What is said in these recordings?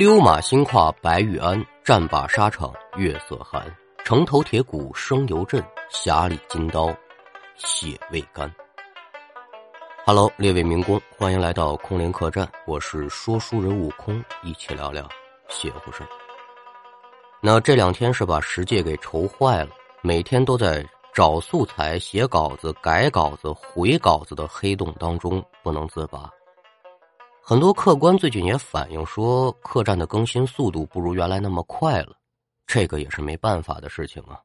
溜马新跨白玉鞍，战罢沙场月色寒。城头铁骨声犹震，匣里金刀血未干。Hello， 列位民工，欢迎来到空灵客栈，我是说书人悟空，一起聊聊邪乎事。那这两天是把十戒给愁坏了，每天都在找素材、写稿子、改稿子、回稿子的黑洞当中不能自拔。很多客官最近也反映说，客栈的更新速度不如原来那么快了，这个也是没办法的事情啊。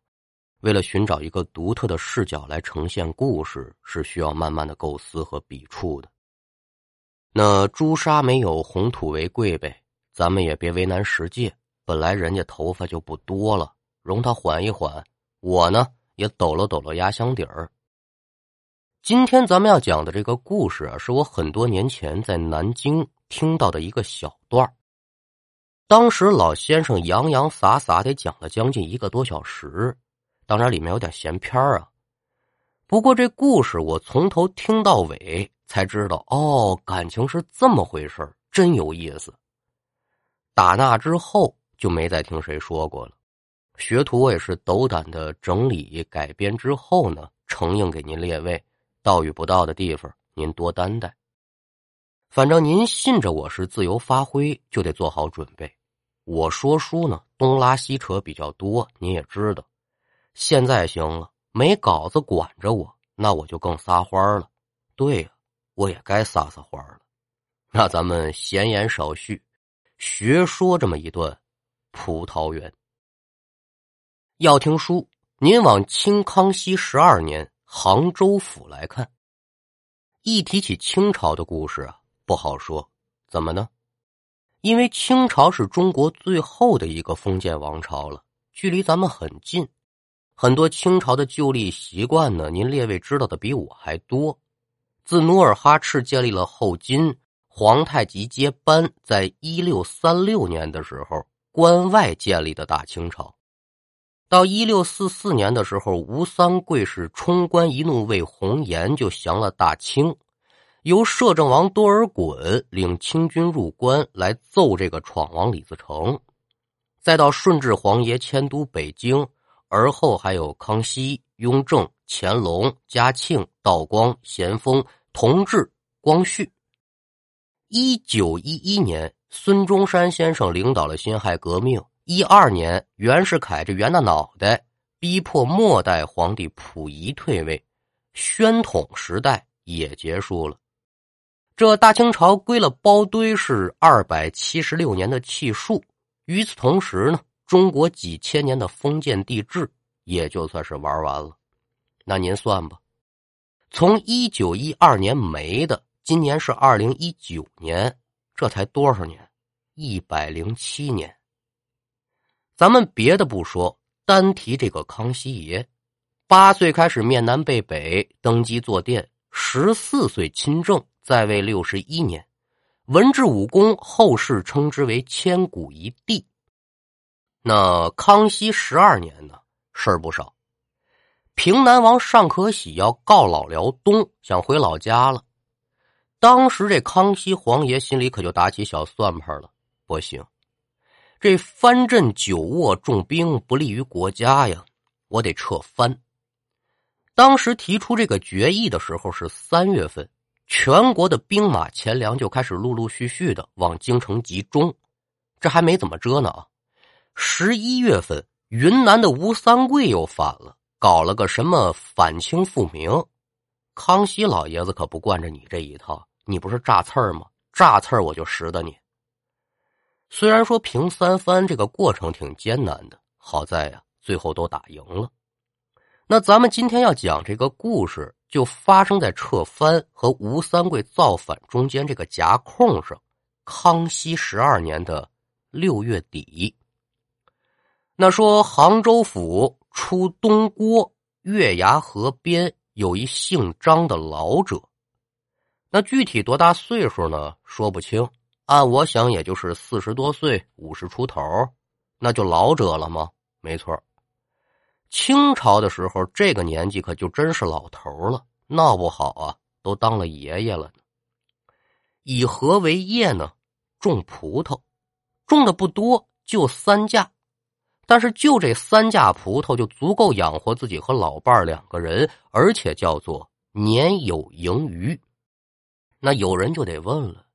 为了寻找一个独特的视角来呈现故事，是需要慢慢的构思和笔触的。那朱砂没有红土为贵呗，咱们也别为难十戒，本来人家头发就不多了，容他缓一缓，我呢也抖了抖了压箱底儿。今天咱们要讲的这个故事啊，是我很多年前在南京听到的一个小段儿。当时老先生洋洋洒洒得讲了将近1个多小时，当然里面有点闲篇啊。不过这故事我从头听到尾才知道，哦，感情是这么回事，真有意思。打那之后就没再听谁说过了。学徒我也是斗胆的整理改编之后呢，承应给您列位。到与不到的地方您多担待，反正您信着我是自由发挥，就得做好准备。我说书呢东拉西扯比较多，您也知道，现在行了，没稿子管着我，那我就更撒欢了。对呀，我也该撒撒欢了。那咱们闲言少叙，学说这么一段葡萄园。要听书您往清康熙12年杭州府来看。一提起清朝的故事啊，不好说，怎么呢？因为清朝是中国最后的一个封建王朝了，距离咱们很近，很多清朝的旧历习惯呢，您列位知道的比我还多。自努尔哈赤建立了后金，皇太极接班，在1636年的时候关外建立的大清朝。到1644年的时候，吴三桂是冲冠一怒为红颜，就降了大清，由摄政王多尔衮领清军入关来揍这个闯王李自成。再到顺治皇爷迁都北京，而后还有康熙、雍正、乾隆、嘉庆、道光、咸丰、同治、光绪。1911年孙中山先生领导了辛亥革命，12年，袁世凯这袁大脑袋逼迫末代皇帝溥仪退位，宣统时代也结束了。这大清朝归了包堆是276年的气数。与此同时呢，中国几千年的封建帝制也就算是玩完了。那您算吧，从1912年没的，今年是2019年，这才多少年？107年。咱们别的不说，单提这个康熙爷，8岁开始面南背北登基坐殿，14岁亲政，在位61年，文治武功，后世称之为千古一帝。那康熙12年呢，事儿不少。平南王尚可喜要告老辽东，想回老家了。当时这康熙皇爷心里可就打起小算盘了，不行，这藩镇久卧重兵，不利于国家呀，我得撤藩。当时提出这个决议的时候是3月份，全国的兵马钱粮就开始陆陆续续的往京城集中。这还没怎么折呢啊，11月份云南的吴三桂又反了，搞了个什么反清复明。康熙老爷子可不惯着你这一套，你不是炸刺儿吗？炸刺儿我就拾得你。虽然说平三藩这个过程挺艰难的，好在啊最后都打赢了。那咱们今天要讲这个故事，就发生在撤藩和吴三桂造反中间这个夹空上，康熙12年的6月底。那说杭州府出东郭月牙河边有一姓张的老者，那具体多大岁数呢？说不清。按我想也就是40多岁，50出头，那就老者了吗？没错，清朝的时候这个年纪可就真是老头了，闹不好啊都当了爷爷了呢。以何为业呢？种葡萄。种的不多，就3架，但是就这3架葡萄就足够养活自己和老伴儿2个人，而且叫做年有盈余。那有人就得问了，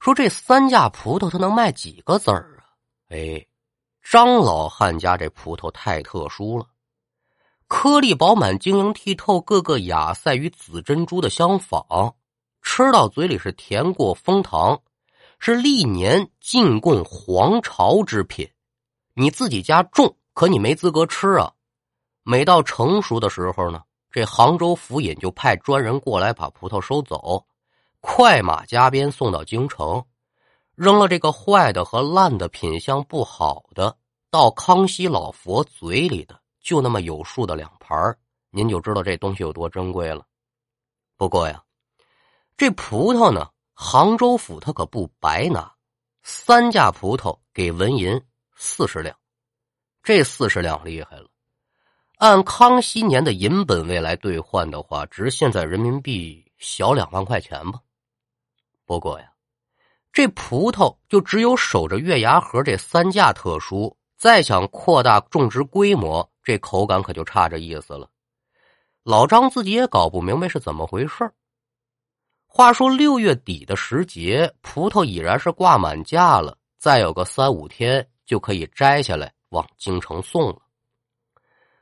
说这3架葡萄它能卖几个子儿啊？哎，张老汉家这葡萄太特殊了，颗粒饱满，晶莹剔透，各个亚塞与紫珍珠的相仿，吃到嘴里是甜过蜂糖，是历年进贡皇朝之品。你自己家种，可你没资格吃啊。每到成熟的时候呢，这杭州府尹就派专人过来把葡萄收走，快马加鞭送到京城，扔了这个坏的和烂的，品相不好的，到康熙老佛嘴里的就那么有数的2盘，您就知道这东西有多珍贵了。不过呀，这葡萄呢，杭州府它可不白拿，3架葡萄给文银40两，这40两厉害了。按康熙年的银本位来兑换的话，值现在人民币小2万块钱吧。不过呀，这葡萄就只有守着月牙河这3架特殊，再想扩大种植规模，这口感可就差这意思了。老张自己也搞不明白是怎么回事。话说6月底的时节，葡萄已然是挂满架了，再有个3-5天就可以摘下来往京城送了。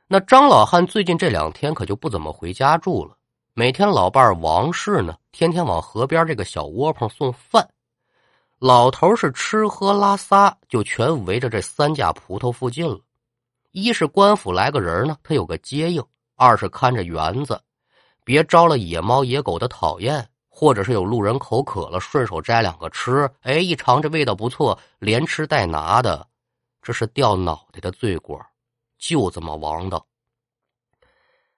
那张老汉最近这2天可就不怎么回家住了，每天老伴王氏呢，天天往河边这个小窝棚送饭。老头是吃喝拉撒就全围着这3架葡萄附近了。一是官府来个人呢，他有个接应；二是看着园子，别招了野猫野狗的讨厌，或者是有路人口渴了，顺手摘2个吃，哎，一尝这味道不错，连吃带拿的，这是掉脑袋的罪过，就这么王道。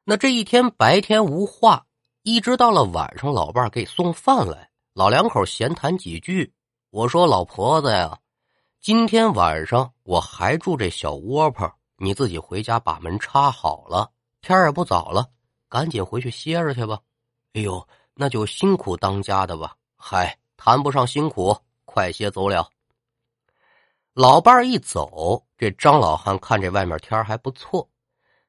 那这一天白天无话，一直到了晚上，老伴给送饭来，老两口闲谈几句。我说老婆子呀，今天晚上我还住这小窝棚，你自己回家把门插好了，天也不早了，赶紧回去歇着去吧。哎呦，那就辛苦当家的吧。嗨，谈不上辛苦，快些走了。老伴一走，这张老汉看这外面天还不错，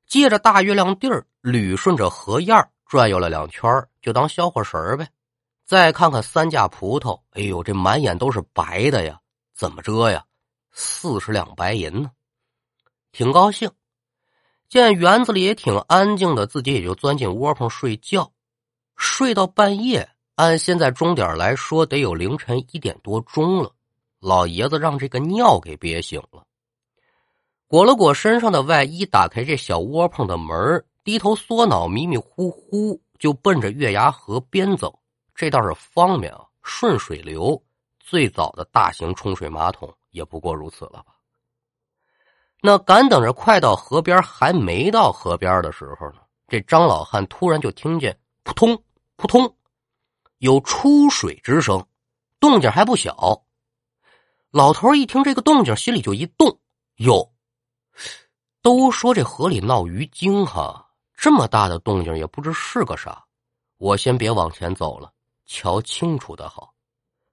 借着大月亮地儿，捋顺着河沿转悠了2圈，就当消化神呗。再看看3架葡萄，哎呦，这满眼都是白的呀，怎么遮呀？40两白银呢，挺高兴。见园子里也挺安静的，自己也就钻进窝棚睡觉。睡到半夜，按现在钟点来说，得有凌晨1点多钟了。老爷子让这个尿给憋醒了，裹了裹身上的外衣，打开这小窝棚的门，低头缩脑，迷迷糊糊就奔着月牙河边走。这倒是方便啊，顺水流，最早的大型冲水马桶也不过如此了吧。那赶等着快到河边，还没到河边的时候呢，这张老汉突然就听见扑通扑通有出水之声，动静还不小。老头一听这个动静，心里就一动，哟，都说这河里闹鱼精哈，这么大的动静也不知是个啥，我先别往前走了，瞧清楚的好。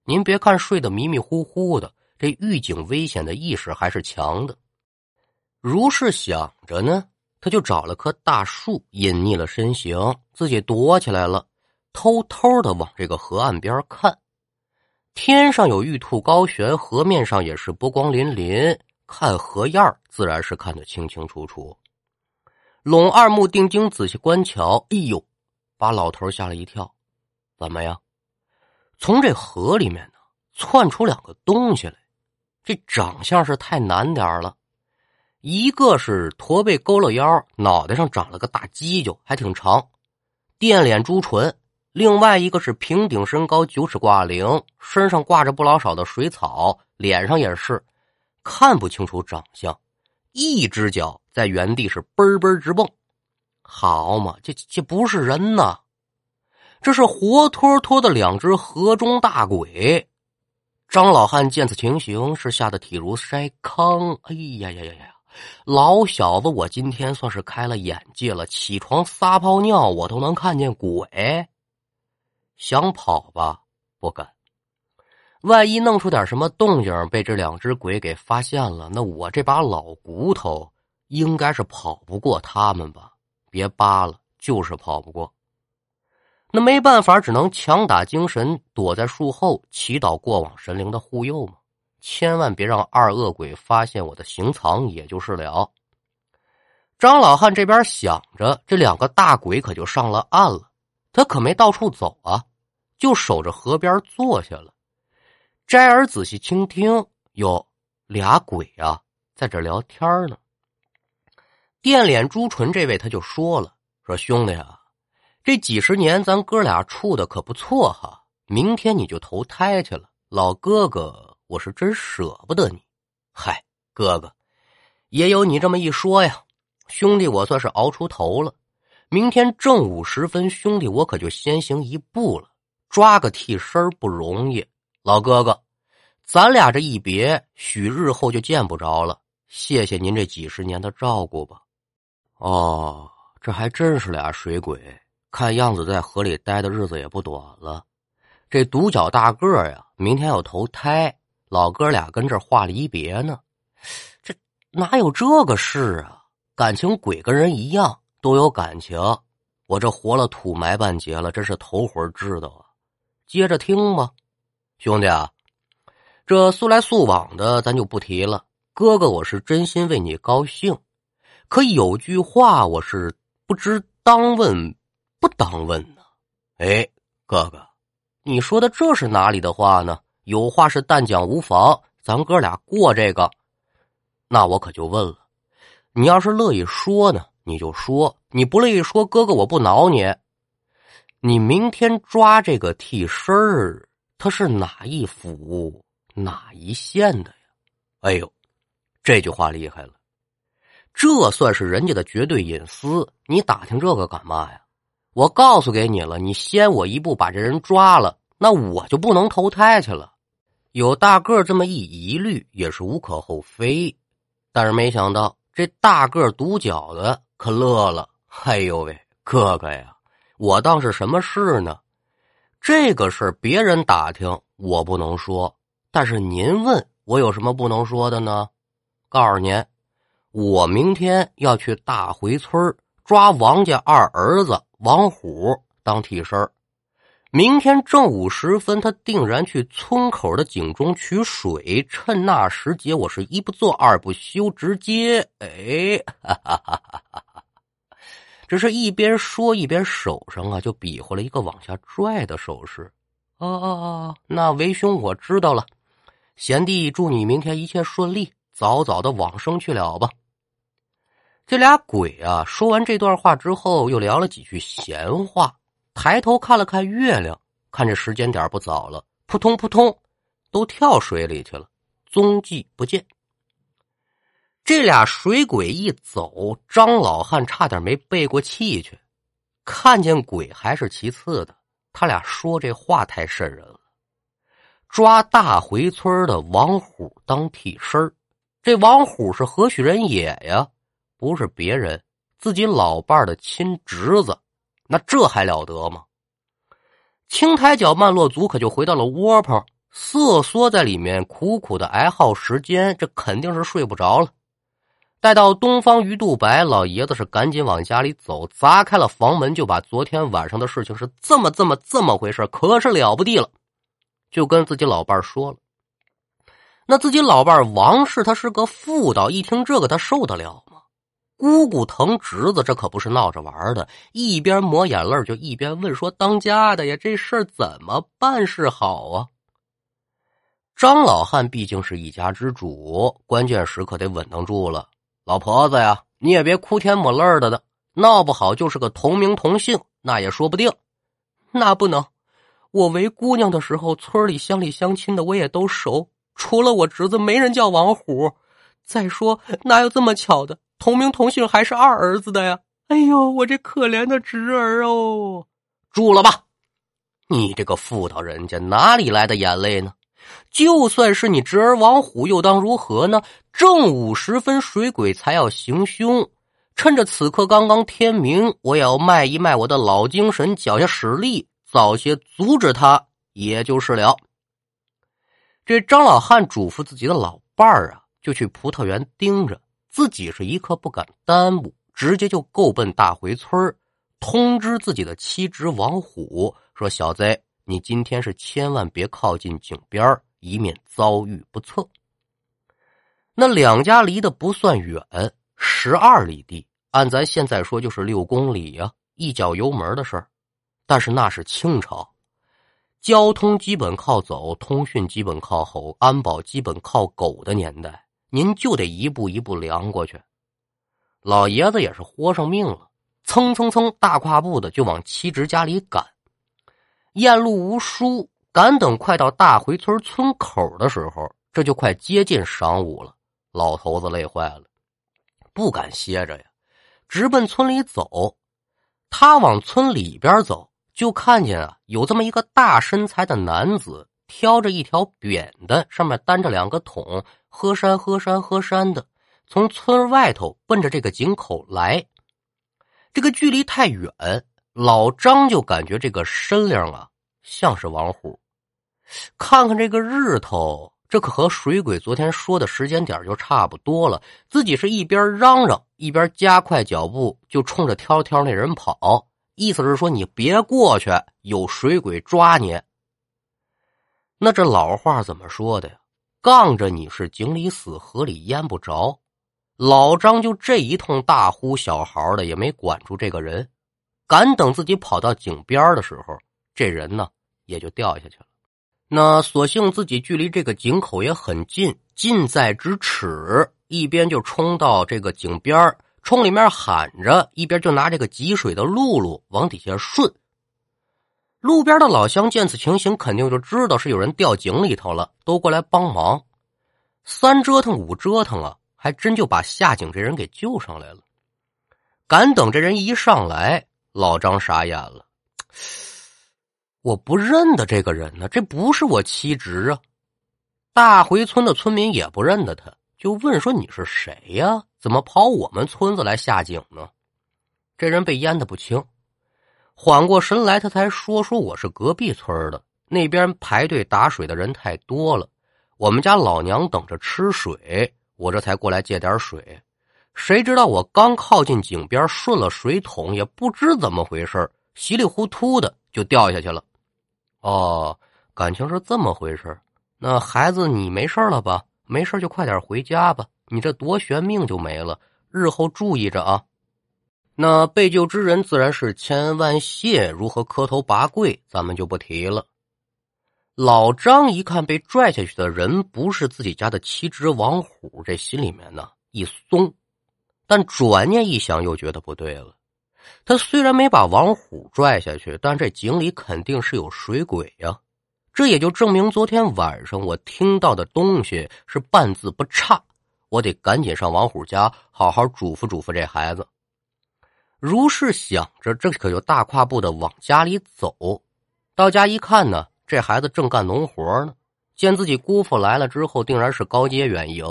您别看睡得迷迷糊糊的，这预警危险的意识还是强的。如是想着呢，他就找了棵大树隐匿了身形，自己躲起来了，偷偷的往这个河岸边看。天上有玉兔高悬，河面上也是波光粼粼，看河沿自然是看得清清楚楚。拢二目定睛仔细观瞧，哎呦，把老头吓了一跳。怎么样？从这河里面呢，窜出2个东西来，这长相是太难点了。一个是驼背佝偻腰，脑袋上长了个大犄角，还挺长，电脸朱唇；另外一个是平顶身高，9尺挂铃，身上挂着不老少的水草，脸上也是看不清楚长相，1只脚在原地是奔奔直蹦。好嘛，这不是人呐，这是活脱脱的2只河中大鬼。张老汉见此情形，是吓得体如筛糠。哎呀呀呀呀！老小子，我今天算是开了眼界了，起床撒泡尿我都能看见鬼。想跑吧，不敢。万一弄出点什么动静，被这两只鬼给发现了，那我这把老骨头应该是跑不过他们吧？别扒了，就是跑不过。那没办法，只能强打精神，躲在树后祈祷过往神灵的护佑嘛。千万别让二恶鬼发现我的行藏，也就是了。张老汉这边想着，这两个大鬼可就上了岸了，他可没到处走啊，就守着河边坐下了。摘耳仔细倾听，有俩鬼啊在这聊天呢。电脸朱唇这位他就说了，说兄弟啊，这几十年咱哥俩处的可不错哈，明天你就投胎去了，老哥哥我是真舍不得你。嗨，哥哥，也有你这么一说呀，兄弟我算是熬出头了，明天正午时分，兄弟我可就先行一步了，抓个替身不容易，老哥哥，咱俩这一别，许日后就见不着了，谢谢您这几十年的照顾吧。哦，这还真是俩水鬼，看样子在河里待的日子也不短了。这独角大个呀，明天要投胎，老哥俩跟这话离别呢，这哪有这个事啊？感情鬼跟人一样都有感情，我这活了土埋半截了，真是头回知道啊。接着听吧。兄弟啊，这速来速往的咱就不提了，哥哥我是真心为你高兴，可有句话我是不知当问不当问呢。哎，哥哥，你说的这是哪里的话呢？有话是但讲无妨，咱哥俩过这个。那我可就问了，你要是乐意说呢你就说，你不乐意说，哥哥我不挠你。你明天抓这个替身儿，他是哪一府哪一县的呀？哎呦，这句话厉害了，这算是人家的绝对隐私，你打听这个干嘛呀？我告诉给你了，你先我一步把这人抓了，那我就不能投胎去了。有大个这么一疑虑也是无可厚非，但是没想到这大个独角的可乐了，哎呦喂，哥哥呀，我当是什么事呢？这个事别人打听我不能说，但是您问我有什么不能说的呢？告诉您，我明天要去大回村抓王家二儿子王虎当替身，明天正午时分他定然去村口的井中取水，趁那时节我是一不做二不休，直接只是一边说一边手上啊就比划了一个往下拽的手势。哦，那为兄我知道了，贤弟祝你明天一切顺利，早早的往生去了吧。这俩鬼啊说完这段话之后又聊了几句闲话，抬头看了看月亮，看这时间点不早了，扑通扑通都跳水里去了，踪迹不见。这俩水鬼一走，张老汉差点没背过气去，看见鬼还是其次的，他俩说这话太瘆人了。抓大回村的王虎当替身，这王虎是何许人也呀？不是别人，自己老伴的亲侄子，那这还了得吗？青苔脚曼落族可就回到了窝棚，瑟缩在里面苦苦的哀耗时间，这肯定是睡不着了。待到东方鱼肚白，老爷子是赶紧往家里走，砸开了房门，就把昨天晚上的事情是这么回事，可是了不地了，就跟自己老伴说了。那自己老伴王氏他是个妇道，一听这个他受得了吗？姑姑疼侄子，这可不是闹着玩的，一边抹眼泪就一边问说，当家的呀，这事儿怎么办是好啊？张老汉毕竟是一家之主，关键时刻得稳当住了。老婆子呀，你也别哭天抹泪的，闹不好就是个同名同姓，那也说不定。那不能，我为姑娘的时候，村里乡里乡亲的我也都熟，除了我侄子没人叫王虎。再说哪有这么巧的，同名同姓还是二儿子的呀？哎呦，我这可怜的侄儿哦！住了吧，你这个妇道人家哪里来的眼泪呢？就算是你侄儿王虎又当如何呢？正午时分水鬼才要行凶，趁着此刻刚刚天明，我也要卖一卖我的老精神，脚下使力，早些阻止他也就是了。这张老汉嘱咐自己的老伴儿啊，就去葡萄园盯着，自己是一刻不敢耽误，直接就够奔大回村，通知自己的妻侄王虎说：“小子，你今天是千万别靠近井边，以免遭遇不测。”那两家离得不算远，12里地，按咱现在说就是6公里啊，一脚油门的事儿。但是那是清朝，交通基本靠走，通讯基本靠吼，安保基本靠狗的年代，您就得一步一步量过去。老爷子也是豁上命了，蹭蹭蹭大跨步的就往妻侄家里赶。雁路无书，赶等快到大回村村口的时候，这就快接近晌午了。老头子累坏了，不敢歇着呀，直奔村里走。他往村里边走，就看见啊，有这么一个大身材的男子，挑着一条扁担，上面担着2个桶，喝山喝山喝山的，从村外头奔着这个井口来。这个距离太远，老张就感觉这个身量啊，像是王虎。看看这个日头，这可和水鬼昨天说的时间点就差不多了。自己是一边嚷嚷，一边加快脚步，就冲着挑挑那人跑，意思是说你别过去，有水鬼抓你。那这老话怎么说的呀？杠着你是井里死，河里淹不着。老张就这一通大呼小嚎的，也没管住这个人。赶等自己跑到井边的时候，这人呢也就掉下去了。那所幸自己距离这个井口也很近，近在咫尺，一边就冲到这个井边，冲里面喊着，一边就拿这个汲水的辘轳往底下顺。路边的老乡见此情形，肯定就知道是有人掉井里头了，都过来帮忙。3折腾5折腾啊，还真就把下井这人给救上来了。赶等这人一上来，老张傻眼了，我不认得这个人呢，这不是我妻侄啊。大回村的村民也不认得他，就问说你是谁呀？怎么跑我们村子来下井呢？这人被淹得不轻，缓过神来，他才说我是隔壁村的，那边排队打水的人太多了，我们家老娘等着吃水，我这才过来借点水。谁知道我刚靠近井边，顺了水桶，也不知怎么回事，稀里糊涂的就掉下去了。哦，感情是这么回事。那孩子你没事了吧？没事就快点回家吧，你这多悬命就没了，日后注意着啊。那被救之人自然是千恩万谢，如何磕头拔跪咱们就不提了。老张一看被拽下去的人不是自己家的妻侄王虎，这心里面呢一松，但转念一想又觉得不对了。他虽然没把王虎拽下去，但这井里肯定是有水鬼呀。这也就证明昨天晚上我听到的东西是半字不差，我得赶紧上王虎家好好嘱咐嘱咐这孩子。如是想着，这可就大跨步的往家里走。到家一看呢，这孩子正干农活呢。见自己姑父来了之后，定然是高接远迎。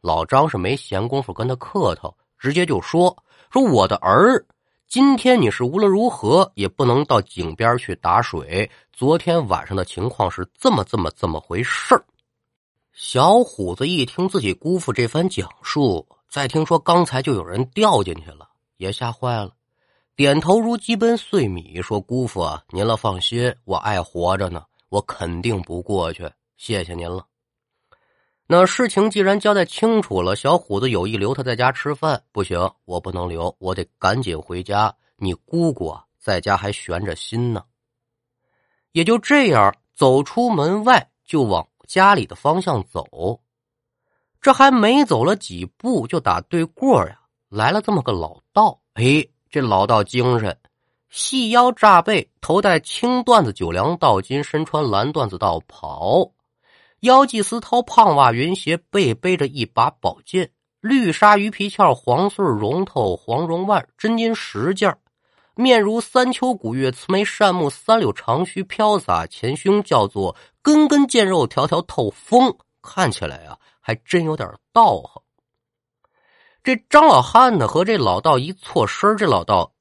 老张是没闲工夫跟他客套，直接就说我的儿，今天你是无论如何也不能到井边去打水，昨天晚上的情况是这么回事儿。小虎子一听自己姑父这番讲述，再听说刚才就有人掉进去了，也吓坏了，点头如鸡奔碎米，说姑父啊，您了放心，我爱活着呢，我肯定不过去，谢谢您了。那事情既然交代清楚了，小虎子有意留他在家吃饭，不行，我不能留，我得赶紧回家，你姑姑啊在家还悬着心呢。也就这样走出门外，就往家里的方向走。这还没走了几步，就打对过呀，来了这么个老道。这老道精神，细腰炸背，头戴青缎子九梁道巾，身穿蓝缎子道袍，腰系丝绦，胖袜云鞋，背背着一把宝剑，绿纱鱼皮鞘，黄穗绒头，黄绒腕，真金实件，面如三秋古月，慈眉善目，三绺长须飘洒，前胸叫做根根见肉，条条透风，看起来啊还真有点道行。这张老汉呢和这老道一错身，这老道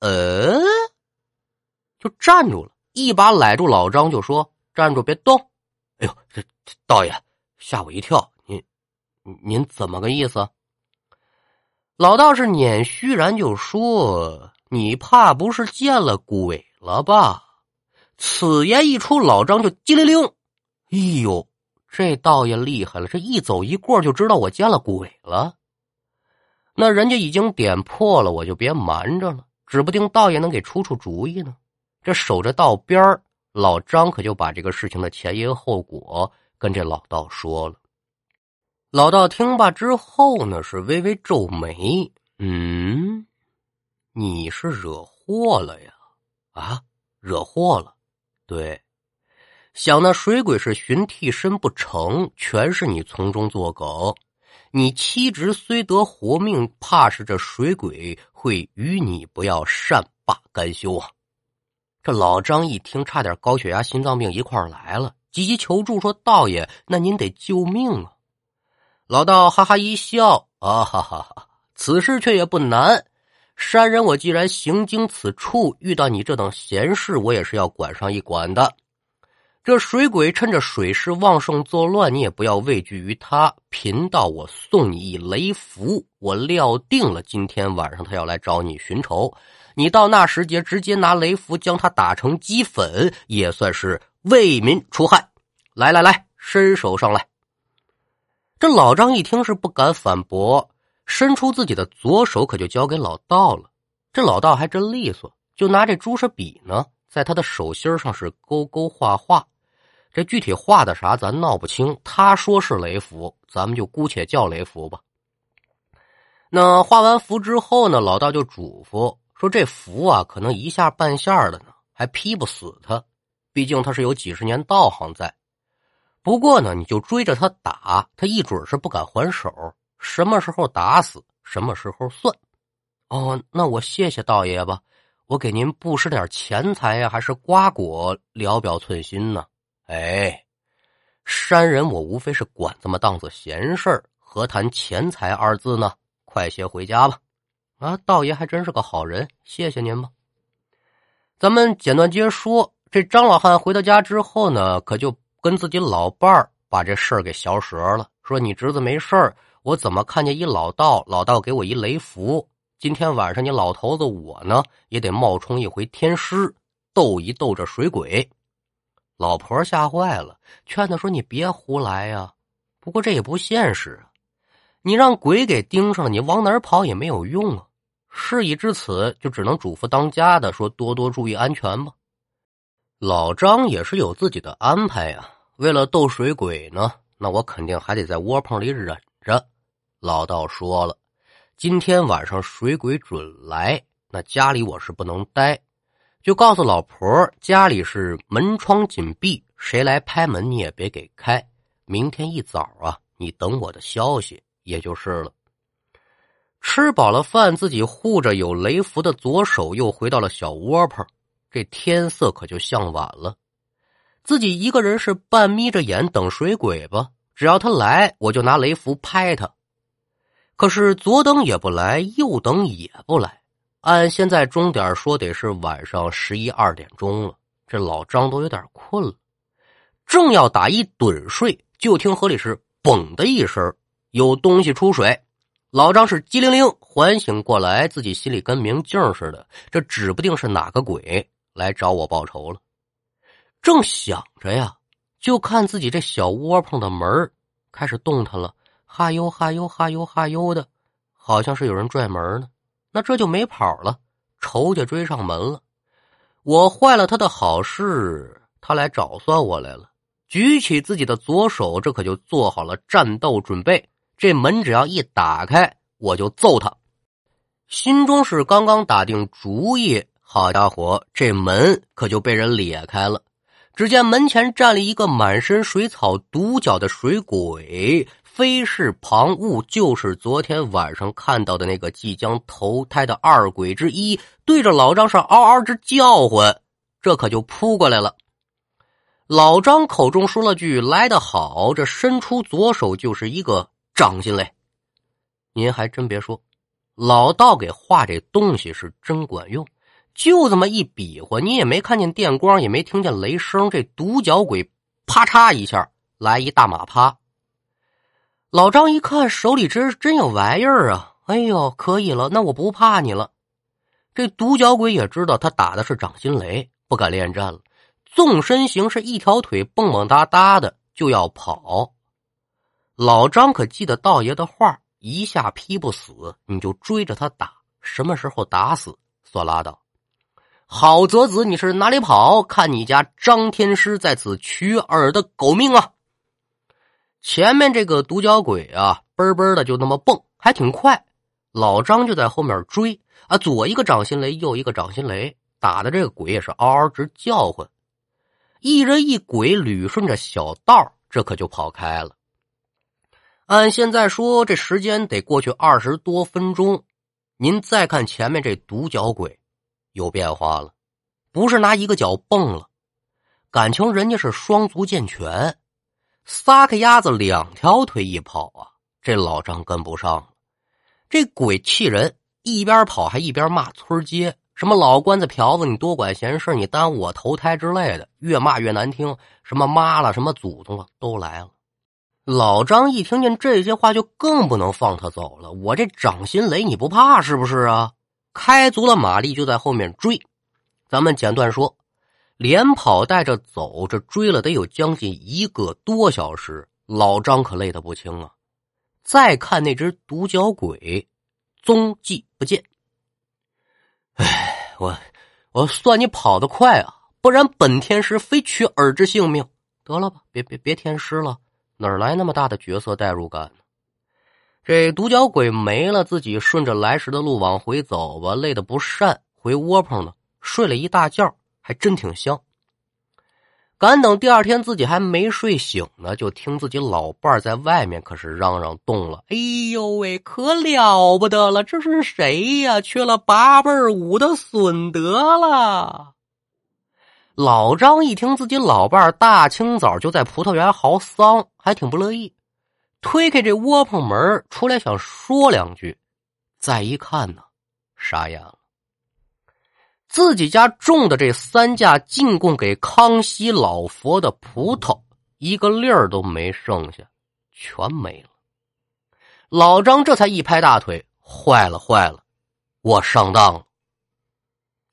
就站住了，一把揽住老张就说：“站住别动。”哎呦，这道爷，吓我一跳，您怎么个意思？老道士捻虚然就说，你怕不是见了鬼了吧？此言一出，老张就机灵灵，哎呦，这道爷厉害了，这一走一过就知道我见了鬼了。那人家已经点破了，我就别瞒着了，指不定道爷能给出出主意呢。这守着道边儿，老张可就把这个事情的前因后果跟这老道说了。老道听罢之后呢，是微微皱眉，你是惹祸了呀？啊，惹祸了？对，想那水鬼是寻替身不成，全是你从中作梗。你妻侄虽得活命，怕是这水鬼会与你不要善罢甘休啊。这老张一听，差点高血压心脏病一块来了，急急求助说，道爷，那您得救命啊。老道哈哈一笑，啊哈哈，此事却也不难，山人我既然行经此处，遇到你这等闲事，我也是要管上一管的。这水鬼趁着水势旺盛作乱，你也不要畏惧于他，贫道我送你一雷符，我料定了今天晚上他要来找你寻仇，你到那时节直接拿雷符将他打成齑粉，也算是为民除害。来来来，伸手上来。这老张一听是不敢反驳，伸出自己的左手，可就交给老道了。这老道还真利索，就拿这朱砂笔呢，在他的手心上是勾勾画画。这具体画的啥咱闹不清，他说是雷符，咱们就姑且叫雷符吧。那画完符之后呢，老道就嘱咐说，这符啊可能一下半下的呢还劈不死他，毕竟他是有几十年道行在。不过呢，你就追着他打，他一准是不敢还手，什么时候打死什么时候算。哦，那我谢谢道爷吧，我给您布施点钱财呀，还是瓜果聊表寸心呢。哎，山人我无非是管这么档子闲事儿，何谈钱财二字呢？快些回家吧。啊，道爷还真是个好人，谢谢您吧。咱们简短接说，这张老汉回到家之后呢，可就跟自己老伴儿把这事儿给嚼舌了，说你侄子没事儿，我怎么看见一老道，老道给我一雷符，今天晚上你老头子我呢也得冒充一回天师，斗一斗这水鬼。老婆吓坏了，劝他说，你别胡来呀，不过这也不现实啊，你让鬼给盯上了，你往哪儿跑也没有用啊。事已至此，就只能嘱咐当家的说，多多注意安全吧。老张也是有自己的安排呀，为了斗水鬼呢，那我肯定还得在窝棚里忍着。老道说了，今天晚上水鬼准来，那家里我是不能待，就告诉老婆家里是门窗紧闭，谁来拍门你也别给开，明天一早啊你等我的消息也就是了。吃饱了饭，自己护着有雷符的左手，又回到了小窝棚。这天色可就向晚了，自己一个人是半眯着眼等水鬼吧，只要他来我就拿雷符拍他。可是左等也不来，右等也不来，按现在钟点说得是晚上11、2点钟了，这老张都有点困了，正要打一盹睡，就听河里是嘣的一声，有东西出水。老张是机灵灵缓醒过来，自己心里跟明镜似的，这指不定是哪个鬼来找我报仇了。正想着呀，就看自己这小窝棚的门开始动弹了，哈呦哈呦哈呦哈呦的，好像是有人拽门呢。那这就没跑了，仇家追上门了，我坏了他的好事，他来找算我来了。举起自己的左手，这可就做好了战斗准备，这门只要一打开我就揍他。心中是刚刚打定主意，好家伙，这门可就被人裂开了。只见门前站了一个满身水草独角的水鬼，非是旁物，就是昨天晚上看到的那个即将投胎的二鬼之一，对着老张上嗷嗷之叫唤，这可就扑过来了。老张口中说了句来得好，这伸出左手就是一个掌心嘞。您还真别说，老道给画这东西是真管用，就这么一比划，你也没看见电光，也没听见雷声，这独角鬼啪嚓一下来一大马趴，老张一看手里真有玩意儿啊，哎呦，可以了，那我不怕你了。这独角鬼也知道他打的是掌心雷，不敢恋战了，纵身形是一条腿蹦蹦哒哒的就要跑。老张可记得道爷的话，一下劈不死，你就追着他打，什么时候打死算拉倒。好则子，你是哪里跑？看你家张天师在此取尔的狗命啊！前面这个独角鬼啊，奔奔的就那么蹦，还挺快。老张就在后面追啊，左一个掌心雷，右一个掌心雷，打的这个鬼也是嗷嗷直叫唤。一人一鬼捋顺着小道，这可就跑开了。按现在说，这时间得过去20多分钟。您再看前面这独角鬼，有变化了，不是拿一个脚蹦了，感情人家是双足健全，撒开鸭子两条腿一跑啊，这老张跟不上了。这鬼气人，一边跑还一边骂村街，什么老关子嫖子，你多管闲事，你耽误我投胎之类的，越骂越难听，什么妈了，什么祖宗了，都来了。老张一听见这些话就更不能放他走了，我这掌心雷你不怕是不是啊？开足了马力就在后面追。咱们简短说，连跑带着走，这追了得有将近1个多小时，老张可累得不轻啊。再看那只独角鬼，踪迹不见。哎，我算你跑得快啊，不然本天师非取尔之性命。得了吧，别天师了。哪来那么大的角色代入感呢？这独角鬼没了，自己顺着来时的路往回走吧，累得不善，回窝棚了，睡了一大觉，还真挺香。赶等第二天自己还没睡醒呢，就听自己老伴在外面可是嚷嚷动了，哎呦喂，可了不得了，这是谁呀？缺了8辈5的损德了。老张一听自己老伴大清早就在葡萄园嚎丧，还挺不乐意，推开这窝棚门出来想说两句，再一看呢，傻眼了。自己家种的这3架进贡给康熙老佛的葡萄，一个粒儿都没剩下，全没了。老张这才一拍大腿，坏了，我上当了。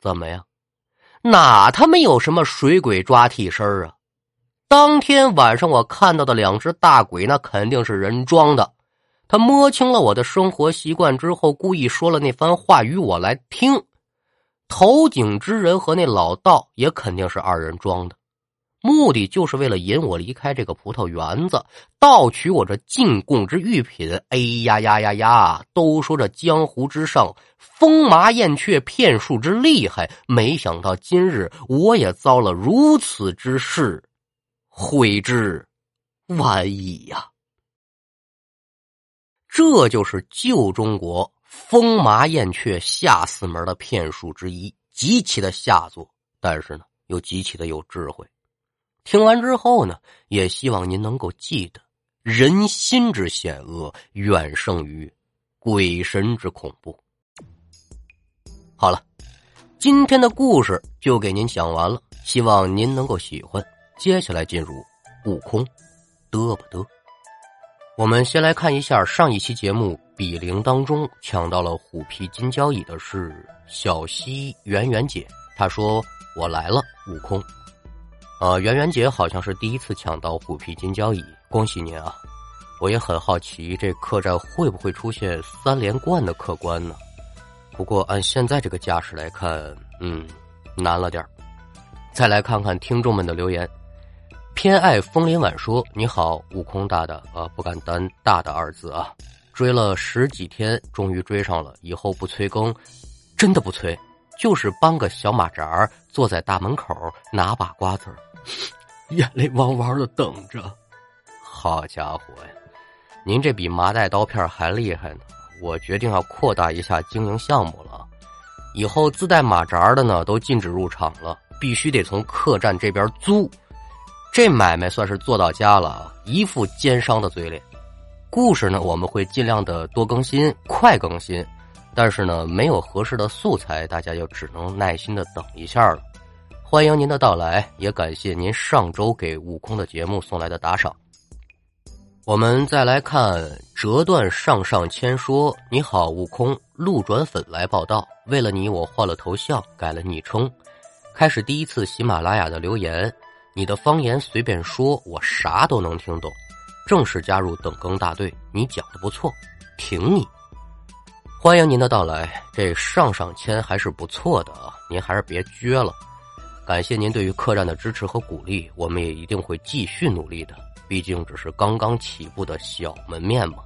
怎么样？哪他妈有什么水鬼抓替身啊？当天晚上我看到的2只大鬼，那肯定是人装的。他摸清了我的生活习惯之后，故意说了那番话与我来听。头颈之人和那老道也肯定是2人装的，目的就是为了引我离开这个葡萄园子，盗取我这进贡之玉品。哎呀呀呀呀！都说这江湖之上风麻燕雀骗术之厉害，没想到今日我也遭了如此之事，悔之晚矣呀！这就是旧中国风麻燕雀下四门的骗术之一，极其的下作，但是呢，又极其的有智慧。听完之后呢，也希望您能够记得，人心之险恶远胜于鬼神之恐怖。好了，今天的故事就给您讲完了，希望您能够喜欢。接下来进入悟空嘚不嘚。我们先来看一下上一期节目比邻当中抢到了虎皮金交椅的是小溪圆圆姐，她说我来了悟空。圆圆姐好像是第一次抢到虎皮金交椅，恭喜您啊！我也很好奇这客栈会不会出现3连冠的客官呢？不过按现在这个架势来看，难了点。再来看看听众们的留言。偏爱风林晚说，你好悟空大大啊，不敢担大大2字啊，追了10几天终于追上了，以后不催更，真的不催，就是搬个小马扎坐在大门口拿把瓜子儿，眼泪汪汪的等着。好家伙呀，您这比麻袋刀片还厉害呢！我决定要扩大一下经营项目了，以后自带马扎的呢都禁止入场了，必须得从客栈这边租。这买卖算是做到家了啊！一副奸商的嘴脸。故事呢我们会尽量的多更新，快更新。但是呢，没有合适的素材，大家就只能耐心的等一下了。欢迎您的到来，也感谢您上周给悟空的节目送来的打赏。我们再来看折断上上签说：“你好，悟空，路转粉来报道。为了你，我换了头像，改了昵称，开始第一次喜马拉雅的留言。你的方言随便说，我啥都能听懂。正式加入等更大队，你讲的不错，挺你。欢迎您的到来。这上上签还是不错的啊，您还是别撅了。感谢您对于客栈的支持和鼓励，我们也一定会继续努力的。”毕竟只是刚刚起步的小门面嘛，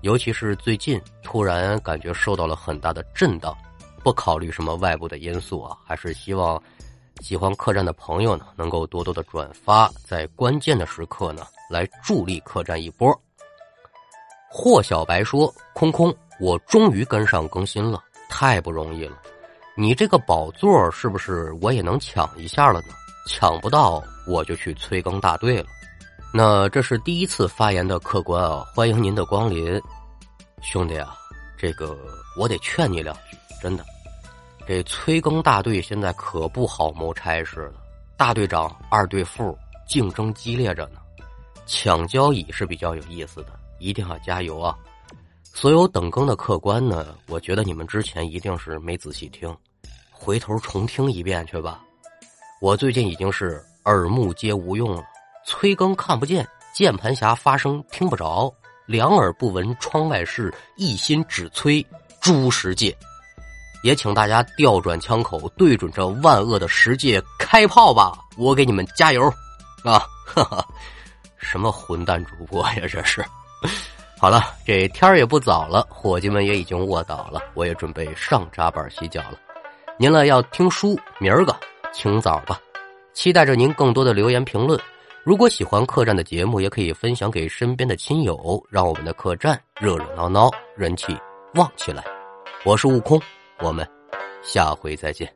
尤其是最近突然感觉受到了很大的震荡，不考虑什么外部的因素啊，还是希望喜欢客栈的朋友呢能够多多的转发，在关键的时刻呢来助力客栈一波。霍小白说：“空空，我终于跟上更新了，太不容易了。你这个宝座是不是我也能抢一下了呢？抢不到我就去催更大队了。”那这是第一次发言的客官啊，欢迎您的光临。兄弟啊，这个我得劝你两句，真的，这催更大队现在可不好谋差事了，大队长、二队副竞争激烈着呢，抢交椅是比较有意思的，一定要加油啊！所有等更的客官呢，我觉得你们之前一定是没仔细听，回头重听一遍去吧。我最近已经是耳目皆无用了。催更看不见，键盘侠发声听不着，两耳不闻窗外事，一心只催诛十戒。也请大家调转枪口，对准这万恶的十戒开炮吧！我给你们加油啊！哈哈，什么混蛋主播呀，这是！好了，这天也不早了，伙计们也已经卧倒了，我也准备上扎板洗脚了。您了要听书，明儿个清早吧，期待着您更多的留言评论。如果喜欢客栈的节目，也可以分享给身边的亲友，让我们的客栈热热闹闹，人气旺起来。我是悟空，我们下回再见。